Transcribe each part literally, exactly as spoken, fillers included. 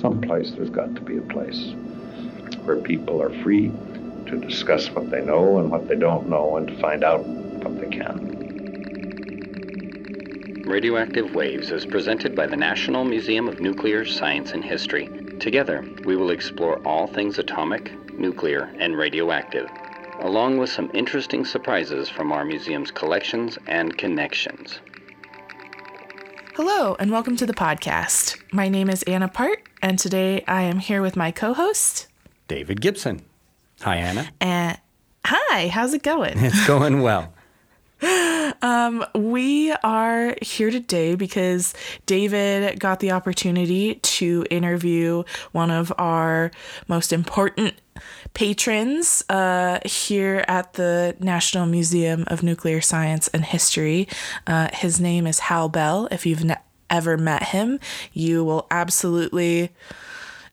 Someplace, there's got to be a place where people are free to discuss what they know and what they don't know and to find out what they can. Radioactive Waves is presented by the National Museum of Nuclear Science and History. Together, we will explore all things atomic, nuclear, and radioactive, along with some interesting surprises from our museum's collections and connections. Hello, and welcome to the podcast. My name is Anna Part, and today I am here with my co-host, David Gibson. Hi, Anna. And hi, how's it going? It's going well. Um, we are here today because David got the opportunity to interview one of our most important patrons uh, here at the National Museum of Nuclear Science and History. Uh, his name is Hal Bell. If you've ne- ever met him, you will absolutely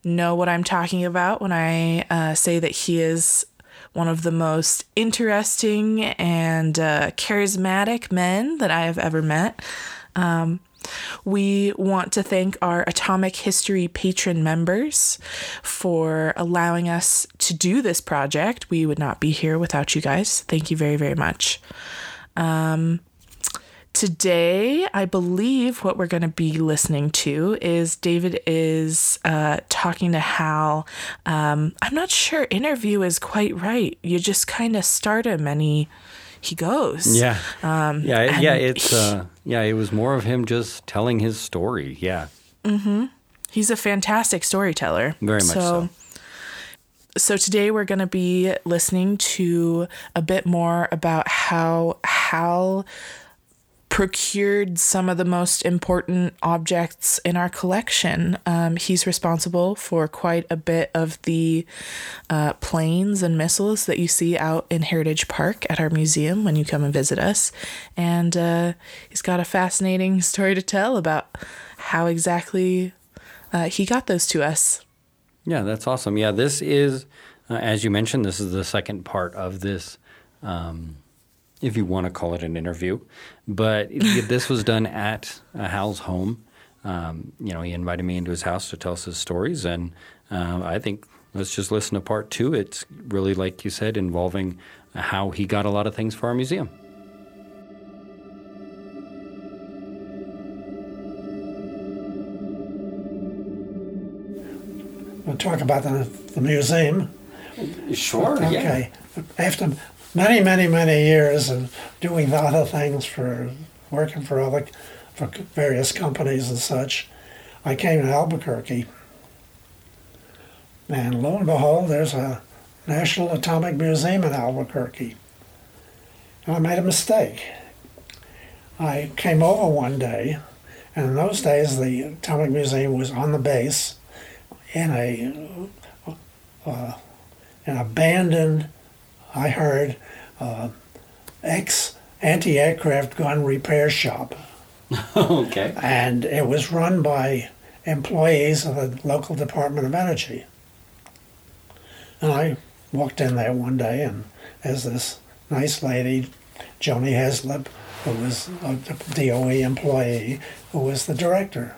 know what I'm talking about when I uh, say that he is one of the most interesting and uh, charismatic men that I have ever met. Um, we want to thank our Atomic History patron members for allowing us to do this project. We would not be here without you guys. Thank you very, very much. Um, today, I believe what we're going to be listening to is David is uh, talking to Hal. Um, I'm not sure interview is quite right. You just kind of start him and he, he goes. Yeah. Um, yeah. Yeah. It's, he, uh, yeah. It was more of him just telling his story. Yeah. Mm-hmm. He's a fantastic storyteller. Very much so. so. So today we're going to be listening to a bit more about how Hal procured some of the most important objects in our collection. Um, he's responsible for quite a bit of the uh, planes and missiles that you see out in Heritage Park at our museum when you come and visit us. And uh, he's got a fascinating story to tell about how exactly uh, he got those to us. Yeah, that's awesome. Yeah, this is, uh, as you mentioned, this is the second part of this um if you want to call it an interview. But this was done at uh, Hal's home. Um, you know, he invited me into his house to tell us his stories, and uh, I think let's just listen to part two. It's really, like you said, involving how he got a lot of things for our museum. We'll talk about the, the museum. Sure, okay. Yeah. After many, many, many years of doing other things, for working for other, for various companies and such, I came to Albuquerque, and lo and behold, there's a National Atomic Museum in Albuquerque, and I made a mistake. I came over one day, and in those days the Atomic Museum was on the base in a uh, an abandoned, I heard, uh, ex anti-aircraft gun repair shop. Okay. And it was run by employees of the local Department of Energy. And I walked in there one day, and there's this nice lady, Joni Heslip, who was a D O E employee, who was the director.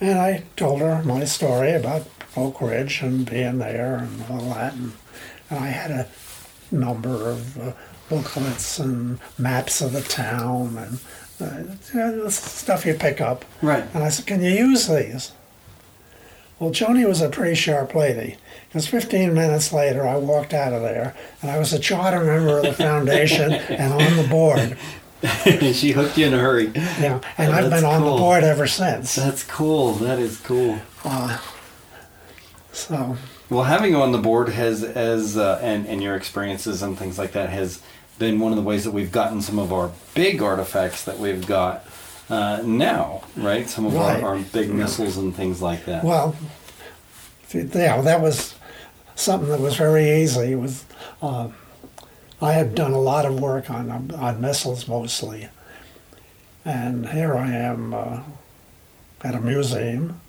And I told her my story about Oak Ridge and being there and all that. And And I had a number of uh, booklets and maps of the town and uh, you know, the stuff you pick up. Right. And I said, "Can you use these?" Well, Joni was a pretty sharp lady, because fifteen minutes later I walked out of there, and I was a charter member of the foundation and on the board. She hooked you in a hurry. Yeah, and oh, I've been cool. on the board ever since. That's cool. That is cool. Uh, so... Well, having you on the board has, as uh, and, and your experiences and things like that has been one of the ways that we've gotten some of our big artifacts that we've got uh, now, right? Some of right. Our, our big missiles and things like that. Well, yeah, that was something that was very easy. It was, uh, I had done a lot of work on on missiles mostly, and here I am uh, at a museum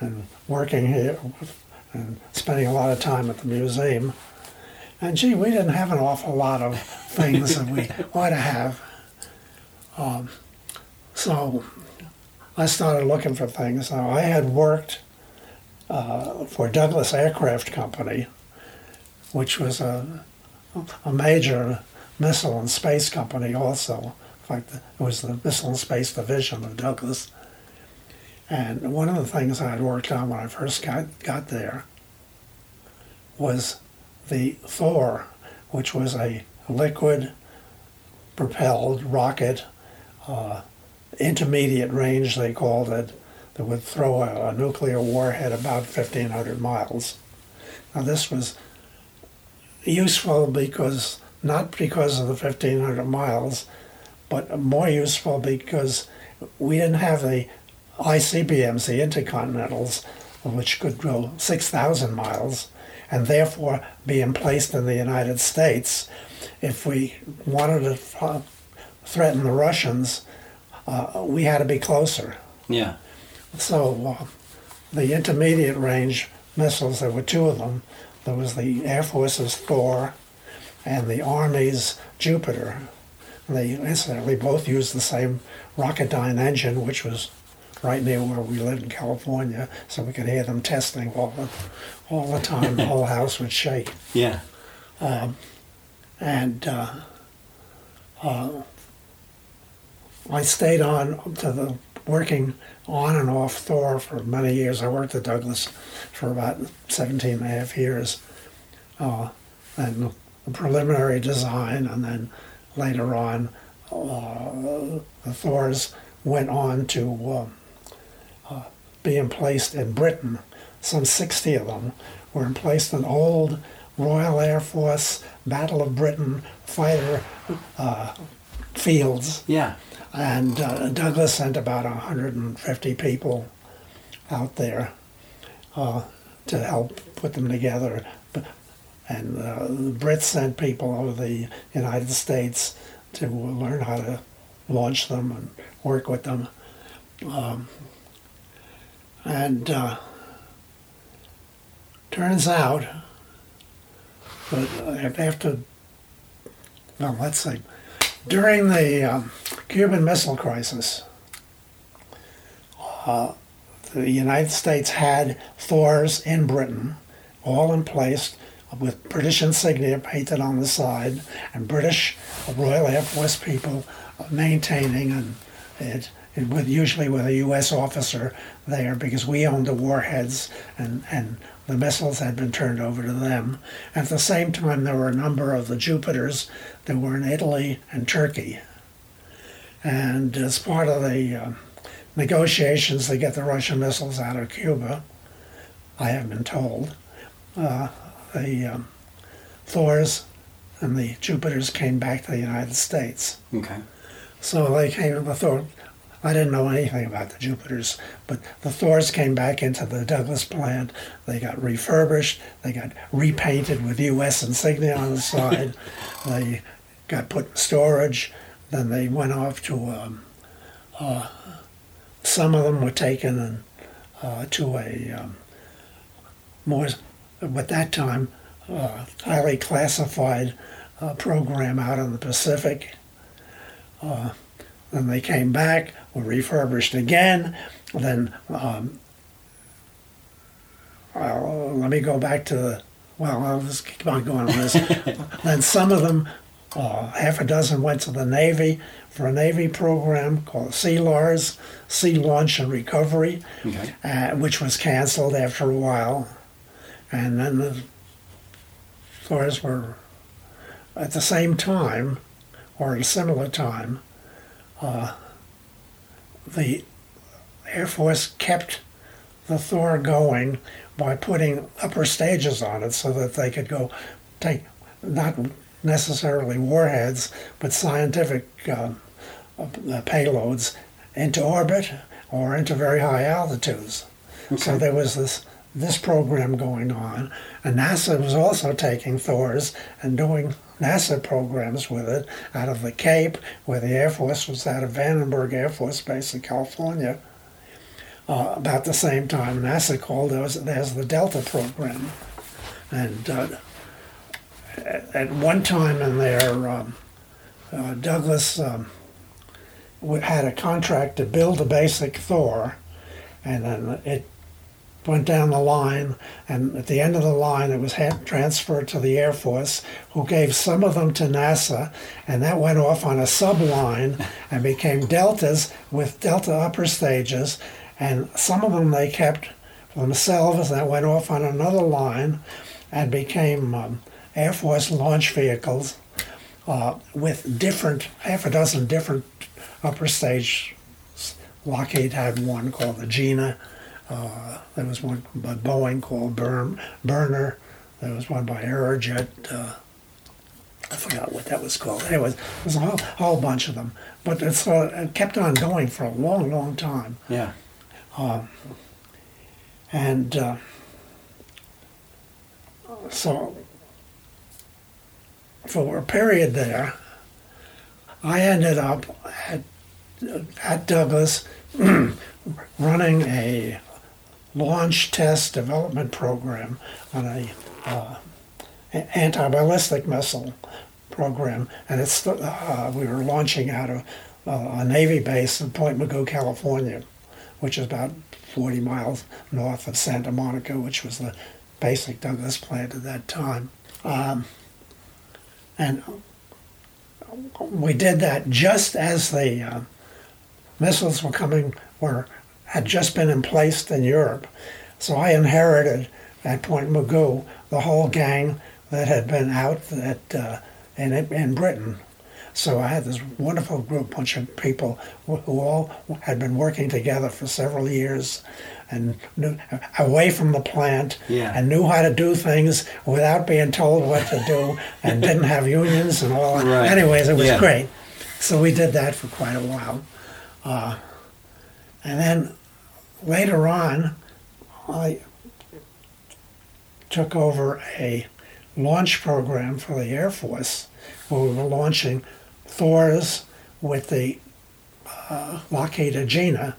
and working here with, and spending a lot of time at the museum. And gee, we didn't have an awful lot of things that we ought to have. Um, so I started looking for things. Now, I had worked uh, for Douglas Aircraft Company, which was a, a major missile and space company also. In fact, it was the Missile and Space Division of Douglas. And one of the things I had worked on when I first got, got there was the Thor, which was a liquid-propelled rocket, uh, intermediate range, they called it, that would throw a, a nuclear warhead about fifteen hundred miles. Now, this was useful because, not because of the fifteen hundred miles, but more useful because we didn't have the I C B Ms, the intercontinentals, which could go six thousand miles, and therefore being placed in the United States. If we wanted to uh, threaten the Russians, uh, we had to be closer. Yeah. So uh, the intermediate range missiles, there were two of them. There was the Air Force's Thor and the Army's Jupiter. And they incidentally both used the same Rocketdyne engine, which was right near where we lived in California, so we could hear them testing all the, all the time. The whole house would shake. Yeah. Um, and uh, uh, I stayed on to the working on and off Thor for many years. I worked at Douglas for about seventeen and a half years, uh, and the preliminary design, and then later on, uh, the Thors went on to uh, uh, being placed in Britain. Some sixty of them were placed in old Royal Air Force Battle of Britain fighter uh, fields. Yeah. And uh, Douglas sent about one hundred fifty people out there uh, to help put them together. And uh, the Brits sent people over the United States to learn how to launch them and work with them. Um, and uh, turns out that after, well, let's see, during the um, Cuban Missile Crisis, uh, the United States had Thors in Britain, all in place with British insignia painted on the side, and British Royal Air Force people maintaining and it, it with usually with a U S officer there, because we owned the warheads and, and the missiles had been turned over to them. At the same time, there were a number of the Jupiters that were in Italy and Turkey. And as part of the uh, negotiations to get the Russian missiles out of Cuba, I have been told, uh, the um, Thors and the Jupiters came back to the United States. Okay. So they came, the Thor, I didn't know anything about the Jupiters, but the Thors came back into the Douglas plant. They got refurbished. They got repainted with U S insignia on the side. They got put in storage. Then they went off to, um, uh, some of them were taken and, uh, to a um, more, at that time, uh, highly classified uh, program out in the Pacific. Uh, then they came back, were refurbished again. Then, um, well, let me go back to the, well, I'll just keep on going on this. Then some of them, uh, half a dozen, went to the Navy for a Navy program called SEALARS, Sea Launch and Recovery, okay. uh, which was canceled after a while. And then the Thors were, at the same time, or at a similar time, uh, the Air Force kept the Thor going by putting upper stages on it so that they could go take, not necessarily warheads, but scientific um, payloads into orbit or into very high altitudes. Okay. So there was this this program going on, and NASA was also taking Thors and doing NASA programs with it out of the Cape, where the Air Force was out of Vandenberg Air Force Base in California. Uh, about the same time, NASA called, there's, there's the Delta program. And uh, at one time in there, um, uh, Douglas um, had a contract to build a basic Thor, and then it went down the line, and at the end of the line it was hand transferred to the Air Force, who gave some of them to NASA, and that went off on a subline and became deltas with delta upper stages, and some of them they kept for themselves, and that went off on another line and became um, Air Force launch vehicles uh, with different, half a dozen different upper stage. Lockheed had one called the Gina. Uh, there was one by Boeing called Burn, Burner. There was one by Aerojet. Uh, I forgot what that was called. Anyway, it was a whole, whole bunch of them. But it's, uh, it kept on going for a long, long time. Yeah. Um, and uh, so for a period there, I ended up at, at Douglas running a launch test development program on a uh, anti-ballistic missile program, and it's uh, we were launching out of uh, a Navy base in Point Mugu, California, which is about forty miles north of Santa Monica, which was the basic Douglas plant at that time. Um, and we did that just as the uh, missiles were coming, were had just been emplaced in Europe. So I inherited at Point Mugu the whole gang that had been out at, uh, in, in Britain. So I had this wonderful group, bunch of people who, who all had been working together for several years and knew, away from the plant, yeah. and knew how to do things without being told what to do, and didn't have unions and all that. Right. Anyways, it was yeah. great. So we did that for quite a while. Uh, and then later on, I took over a launch program for the Air Force where we were launching Thors with the uh, Lockheed Agena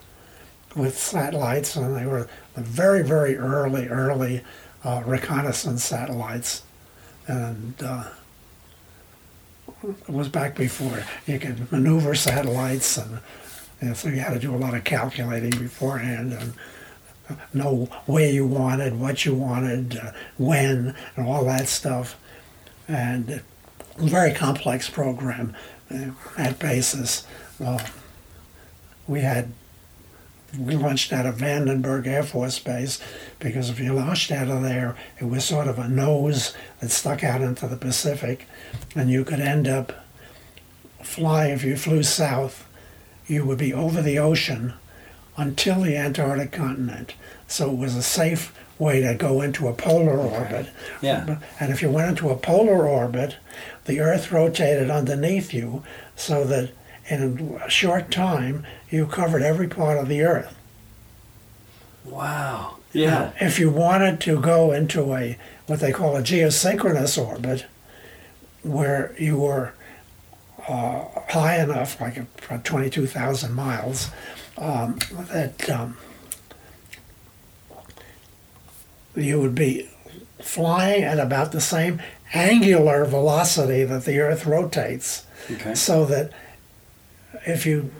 with satellites, and they were the very, very early, early uh, reconnaissance satellites. And uh, it was back before you could maneuver satellites, and And so you had to do a lot of calculating beforehand and know where you wanted, what you wanted, uh, when, and all that stuff. And it was a very complex program uh, at basis. Uh, we had, we launched out of Vandenberg Air Force Base, because if you launched out of there, it was sort of a nose that stuck out into the Pacific, and you could end up flying, if you flew south, you would be over the ocean until the Antarctic continent. So it was a safe way to go into a polar orbit. Yeah. And if you went into a polar orbit, the Earth rotated underneath you so that in a short time, you covered every part of the Earth. Wow. Yeah. Now, if you wanted to go into a what they call a geosynchronous orbit, where you were Uh, high enough, like about twenty-two thousand miles, um, that um, you would be flying at about the same angular velocity that the Earth rotates. Okay. So that if you,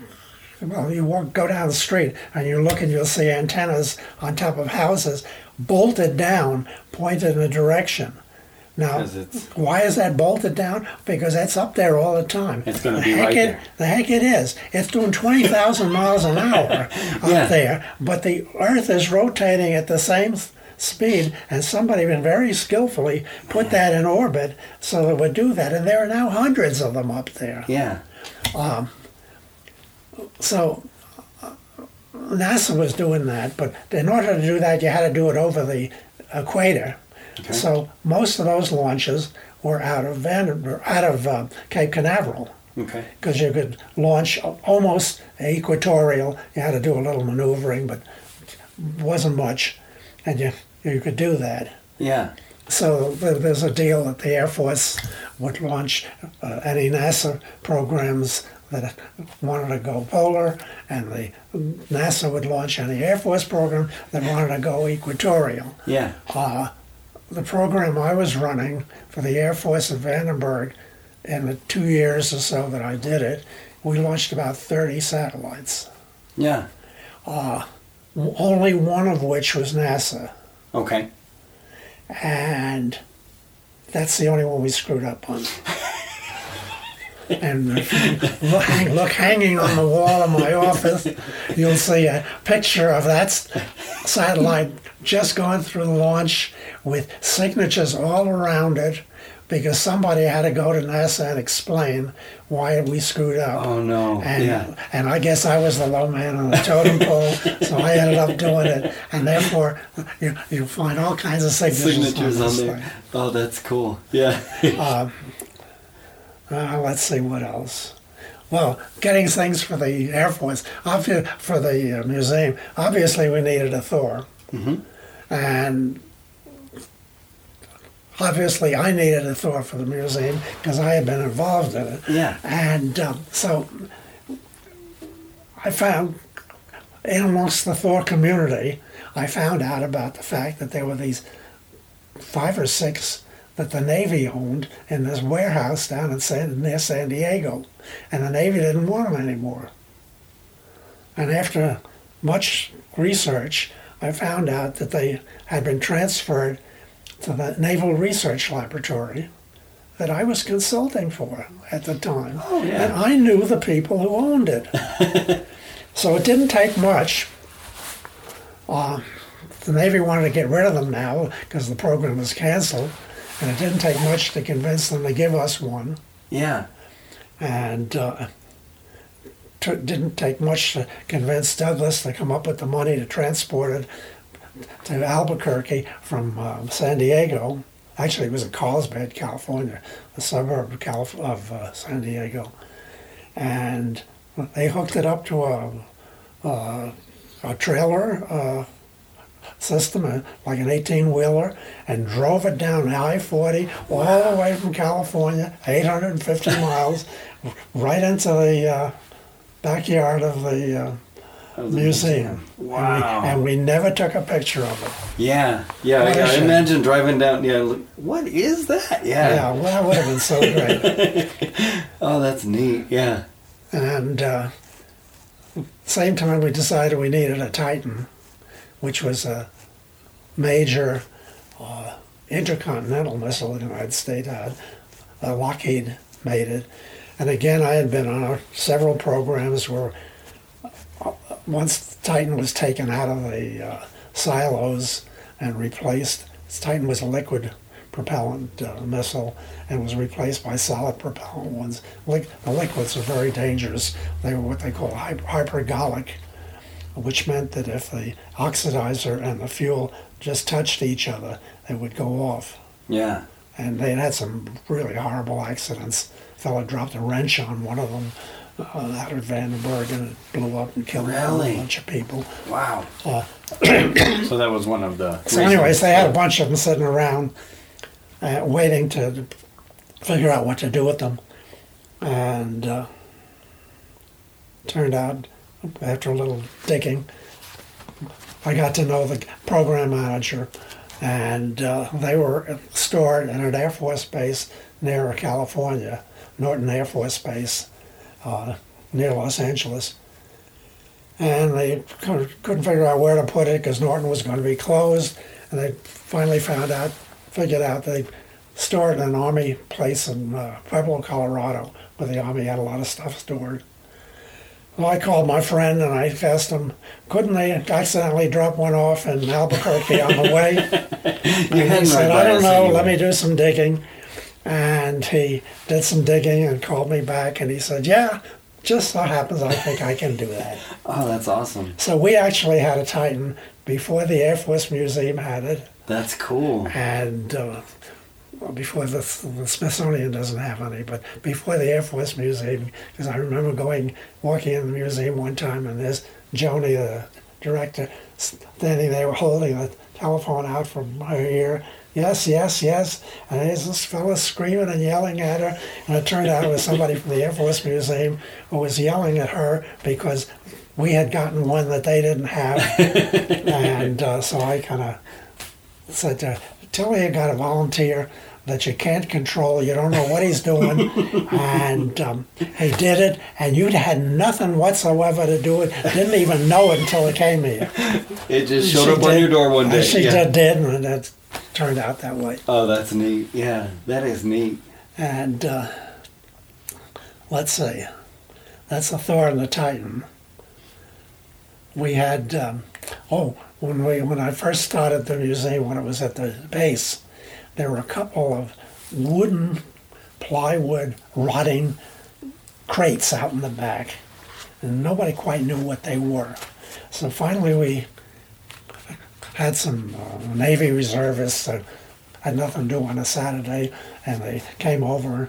well, you walk, go down the street and you look and you'll see antennas on top of houses bolted down, pointed in a direction. Now, why is that bolted down? Because that's up there all the time. It's going to be right it, there. The heck it is. It's doing twenty thousand miles an hour up yeah. there, but the Earth is rotating at the same speed, and somebody very skillfully put that in orbit so it would do that, and there are now hundreds of them up there. Yeah. Um, so NASA was doing that, but in order to do that, you had to do it over the equator. Okay. So most of those launches were out of Vandenberg, out of uh, Cape Canaveral, okay. Because you could launch almost equatorial. You had to do a little maneuvering, but wasn't much, and you you could do that. Yeah. So there's a deal that the Air Force would launch uh, any NASA programs that wanted to go polar, and the NASA would launch any Air Force program that wanted to go equatorial. Yeah. Uh, The program I was running for the Air Force at Vandenberg, in the two years or so that I did it, we launched about thirty satellites. Yeah. Uh, only one of which was NASA. Okay. And that's the only one we screwed up on. And look, look, hanging on the wall of my office, you'll see a picture of that satellite just going through launch with signatures all around it, because somebody had to go to NASA and explain why we screwed up. Oh, no. And, yeah. and I guess I was the low man on the totem pole, so I ended up doing it. And therefore, you, you'll find all kinds of signatures, signatures on, on there. Thing. Oh, that's cool. Yeah. uh, uh, let's see what else. Well, getting things for the Air Force, obvi- for the uh, museum, obviously we needed a Thor. Mm-hmm. And... obviously, I needed a Thor for the museum because I had been involved in it. Yeah. And um, so I found, in amongst the Thor community, I found out about the fact that there were these five or six that the Navy owned in this warehouse down in San, near San Diego. And the Navy didn't want them anymore. And after much research, I found out that they had been transferred to the Naval Research Laboratory that I was consulting for at the time. Oh, yeah. And I knew the people who owned it. So it didn't take much. Uh, the Navy wanted to get rid of them now because the program was canceled, and it didn't take much to convince them to give us one. Yeah. And uh, t- didn't take much to convince Douglas to come up with the money to transport it to Albuquerque from uh, San Diego. Actually, it was in Carlsbad, California, a suburb of, Calif- of uh, San Diego. And they hooked it up to a, uh, a trailer uh, system, uh, like an eighteen-wheeler, and drove it down I forty all wow. the way from California, eight hundred fifty miles, right into the uh, backyard of the... Uh, museum. Wow. And we, and we never took a picture of it. Yeah, yeah. yeah. I imagine driving down, yeah, look, what is that? Yeah. Yeah, well, that would have been so great. Oh, that's neat, yeah. And uh, same time we decided we needed a Titan, which was a major uh, intercontinental missile the United States had. Uh, Lockheed made it. And again, I had been on several programs where once Titan was taken out of the uh, silos and replaced, Titan was a liquid propellant uh, missile and was replaced by solid propellant ones. Like, the liquids are very dangerous. They were what they call hypergolic, which meant that if the oxidizer and the fuel just touched each other, they would go off. Yeah. And they had some really horrible accidents. A fellow dropped a wrench on one of them Uh, out of Vandenberg, and it blew up and killed really? a bunch of people. Wow. Uh, so that was one of the... So reasons. Anyways, they had a bunch of them sitting around uh, waiting to figure out what to do with them. And uh, turned out, after a little digging, I got to know the program manager, and uh, they were stored in an Air Force base near California, Norton Air Force Base, Uh, near Los Angeles. And they couldn't figure out where to put it because Norton was going to be closed. And they finally found out, figured out they stored in an Army place in uh, Pueblo, Colorado, where the Army had a lot of stuff stored. Well, I called my friend and I asked him, couldn't they accidentally drop one off in Albuquerque on the way? And you he said, I don't know, anyway. Let me do some digging. And he did some digging and called me back, and he said, yeah, just so happens I think I can do that. Oh, that's awesome. So we actually had a Titan before the Air Force Museum had it. That's cool. And uh, before the, the Smithsonian doesn't have any, but before the Air Force Museum, because I remember going, walking in the museum one time, and there's Joni, the director, standing there holding a telephone out from her ear. Yes, yes, yes. And there's this fellow screaming and yelling at her. And it turned out it was somebody from the Air Force Museum who was yelling at her because we had gotten one that they didn't have. And uh, so I kind of said, to her, tell her you got to volunteer. that you can't control. You don't know what he's doing. And um, he did it, and you had nothing whatsoever to do with it. Didn't even know it until it came here. It just showed she up did, on your door one day. She yeah. did, and it turned out that way. Oh, that's neat. Yeah, that is neat. And uh, let's see. That's the Thor and the Titan. We had, um, oh, when we when I first started the museum, when it was at the base, there were a couple of wooden, plywood, rotting crates out in the back. And nobody quite knew what they were. So finally we had some uh, Navy reservists that had nothing to do on a Saturday, and they came over,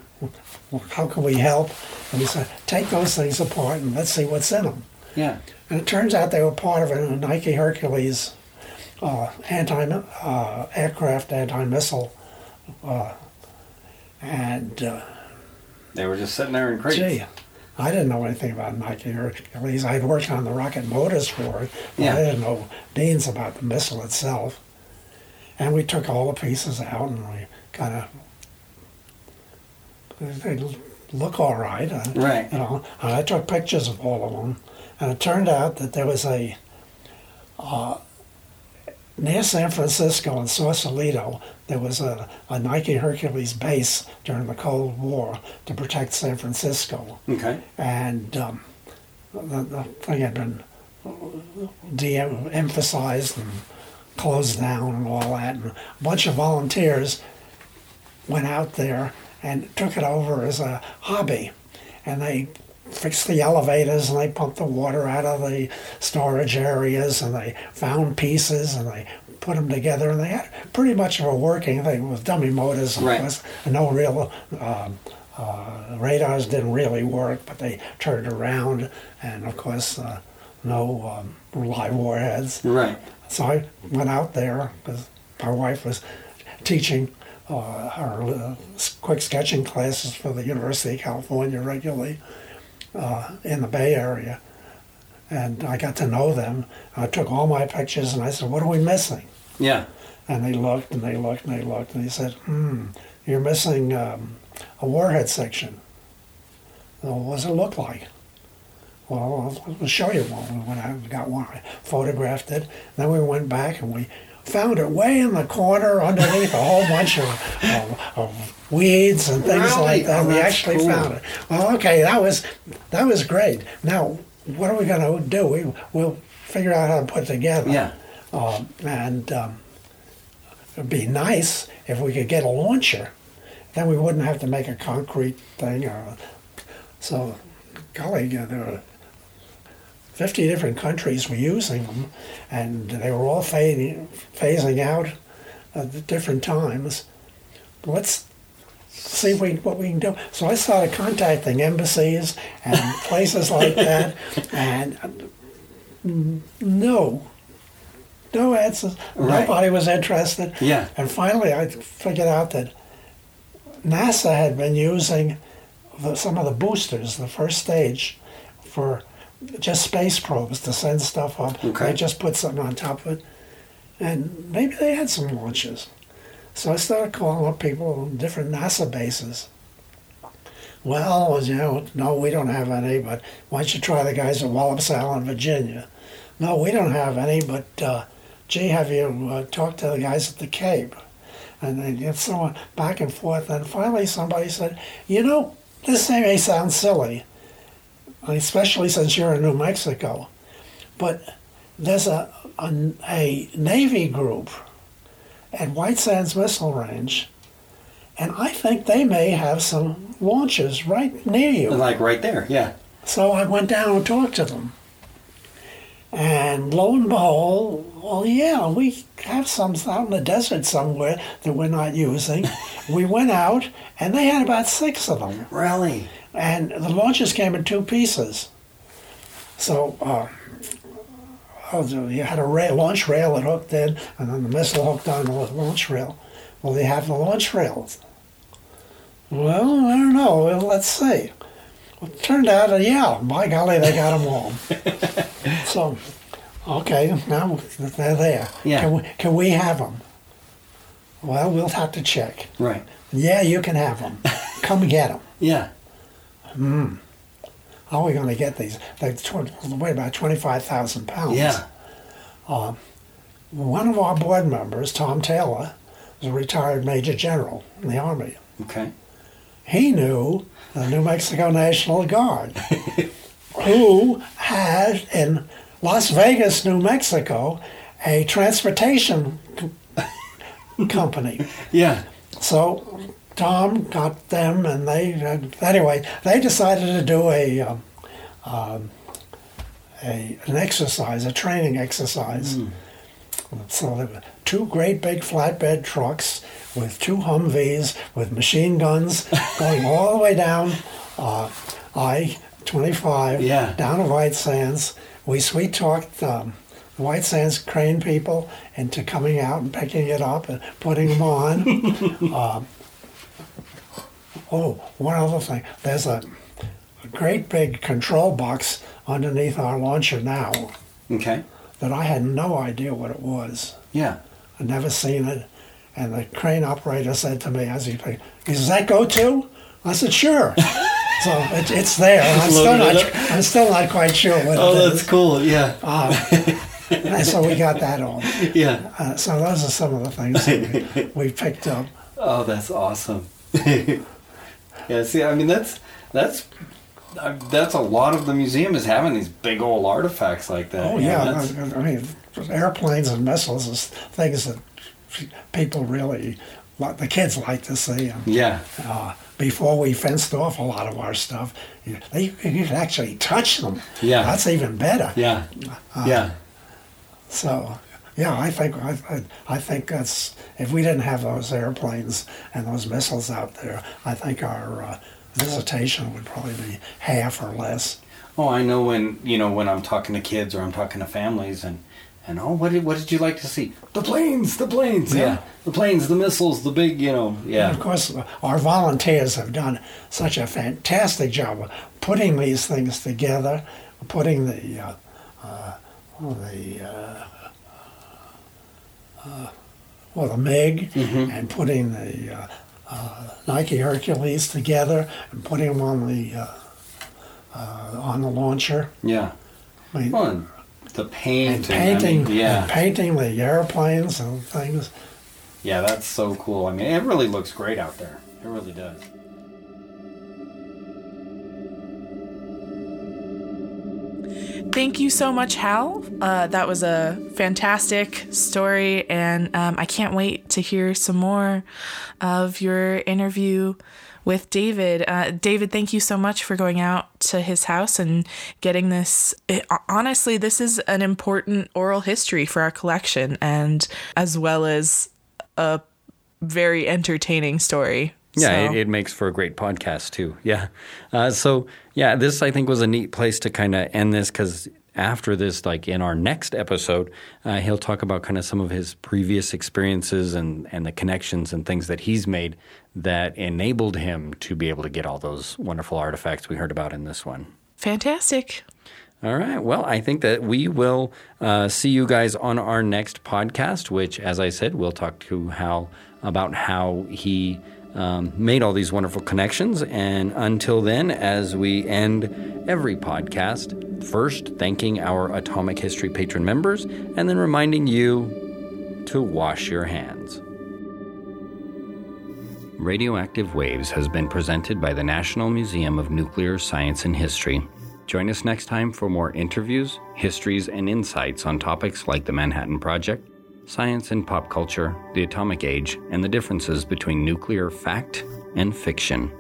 well, how can we help? And we said, take those things apart and let's see what's in them. Yeah. And it turns out they were part of a Nike-Hercules uh, anti-aircraft, uh, anti-missile. Uh, and uh, They were just sitting there in crates. Gee, I didn't know anything about Nike-Hercules. I'd worked on the rocket motors for it, but yeah. I didn't know beans about the missile itself. And we took all the pieces out, and we kind of... They look all right. Uh, right. You know, and I took pictures of all of them. And it turned out that there was a, uh, near San Francisco in Sausalito, there was a, a Nike-Hercules base during the Cold War to protect San Francisco. Okay. And um, the, the thing had been de-emphasized and closed down and all that. And a bunch of volunteers went out there and took it over as a hobby. And they fixed the elevators, and they pumped the water out of the storage areas, and they found pieces, and they put them together, and they had pretty much a working thing with dummy motors. Right. And, and no real uh, uh, radars didn't really work, but they turned around, and of course uh, no um, live warheads. Right. So I went out there because my wife was teaching uh, her uh, quick sketching classes for the University of California regularly. Uh, in the Bay Area, and I got to know them. I took all my pictures, and I said, "What are we missing?" Yeah. And they looked, and they looked, and they looked, and they said, "Hmm, you're missing um, a warhead section." Well, what does it look like? Well, I'll, I'll show you one. When I got one, I photographed it. Then we went back, and we found it way in the corner underneath a whole bunch of, of, of weeds and things really? like that. Oh, we actually cool. found it. Well, okay, that was that was great. Now, what are we going to do? We, we'll figure out how to put it together. Yeah. Um, and um, it would be nice if we could get a launcher. Then we wouldn't have to make a concrete thing. Or, so, golly, there were fifty different countries were using them, and they were all fading, phasing out at different times. Let's see what we, what we can do. So I started contacting embassies and places like that, and no, no answers. Right. Nobody was interested. Yeah. And finally I figured out that NASA had been using the, some of the boosters, the first stage, for just space probes to send stuff up. Okay. They just put something on top of it. And maybe they had some launches. So I started calling up people on different NASA bases. Well, you know, no, we don't have any, but why don't you try the guys at Wallops Island, Virginia? No, we don't have any, but uh, gee, have you uh, talked to the guys at the Cape? And they get someone back and forth. And finally somebody said, you know, this thing may sound silly, especially since you're in New Mexico, but there's a, a, a Navy group at White Sands Missile Range, and I think they may have some launches right near you. Like right there, yeah. So I went down and talked to them. And lo and behold, well, yeah, we have some out in the desert somewhere that we're not using. We went out, and they had about six of them. Really? And the launches came in two pieces. So uh, you had a rail, launch rail that hooked in, and then the missile hooked on the launch rail. Well, they have the launch rails. Well, I don't know. Let's see. Well, it turned out, uh, yeah, by golly, they got them all. So, okay, now they're there. Yeah. Can we, can we have them? Well, we'll have to check. Right. Yeah, you can have them. Come get them. Yeah. Hmm. How are we going to get these? They weigh about twenty-five thousand pounds. Yeah. Uh, one of our board members, Tom Taylor, was a retired major general in the Army. Okay. He knew the New Mexico National Guard, who had in Las Vegas, New Mexico, a transportation co- company. Yeah. So Tom got them, and they uh, anyway they decided to do a, um, um, a an exercise, a training exercise. Mm. So there were two great big flatbed trucks with two Humvees with machine guns going all the way down uh, I twenty-five, yeah. down to White Sands. We sweet talked um, the White Sands crane people into coming out and picking it up and putting them on. uh, oh, one other thing. There's a, a great big control box underneath our launcher now. Okay. That I had no idea what it was. Yeah. I'd never seen it. And the crane operator said to me, as he played, does that go to? I said, sure. So it, it's there. I'm still, not, I'm still not quite sure what oh, it is. Oh, that's cool, yeah. Um, and so we got that on. Yeah. Uh, so those are some of the things that we, we picked up. Oh, that's awesome. Yeah, see, I mean, that's that's... that's a lot of the museum is having these big old artifacts like that. Oh, yeah. Know, I mean, airplanes and missiles is things that people really, the kids like to see. And, yeah. Uh, before we fenced off a lot of our stuff, you, you could actually touch them. Yeah. That's even better. Yeah. Uh, yeah. So, yeah, I think I, I think that's, if we didn't have those airplanes and those missiles out there, I think our... Uh, visitation would probably be half or less. Oh, I know when you know when I'm talking to kids or I'm talking to families, and, and oh, what did what did you like to see? The planes, the planes, yeah, yeah. the planes, the missiles, the big, you know, yeah. And of course, our volunteers have done such a fantastic job of putting these things together, putting the uh, uh, well, the uh, uh, well the MiG mm-hmm. and putting the. Uh, Uh, Nike-Hercules together and putting them on the uh, uh, on the launcher. Yeah. I mean, well, the painting. And painting, I mean, yeah. and painting the airplanes and things. Yeah, that's so cool. I mean, it really looks great out there. It really does. Thank you so much, Hal. Uh, that was a fantastic story, and um, I can't wait to hear some more of your interview with David. Uh, David, thank you so much for going out to his house and getting this. It, honestly, this is an important oral history for our collection, and as well as a very entertaining story. Yeah, so. it, it makes for a great podcast, too. Yeah. Uh, so, yeah, this, I think, was a neat place to kind of end this because after this, like in our next episode, uh, he'll talk about kind of some of his previous experiences and, and the connections and things that he's made that enabled him to be able to get all those wonderful artifacts we heard about in this one. Fantastic. All right. Well, I think that we will uh, see you guys on our next podcast, which, as I said, we'll talk to Hal about how he... Um, made all these wonderful connections. And until then, as we end every podcast, first thanking our Atomic History patron members and then reminding you to wash your hands. Radioactive Waves has been presented by the National Museum of Nuclear Science and History. Join us next time for more interviews, histories, and insights on topics like the Manhattan Project, science and pop culture, the atomic age, and the differences between nuclear fact and fiction.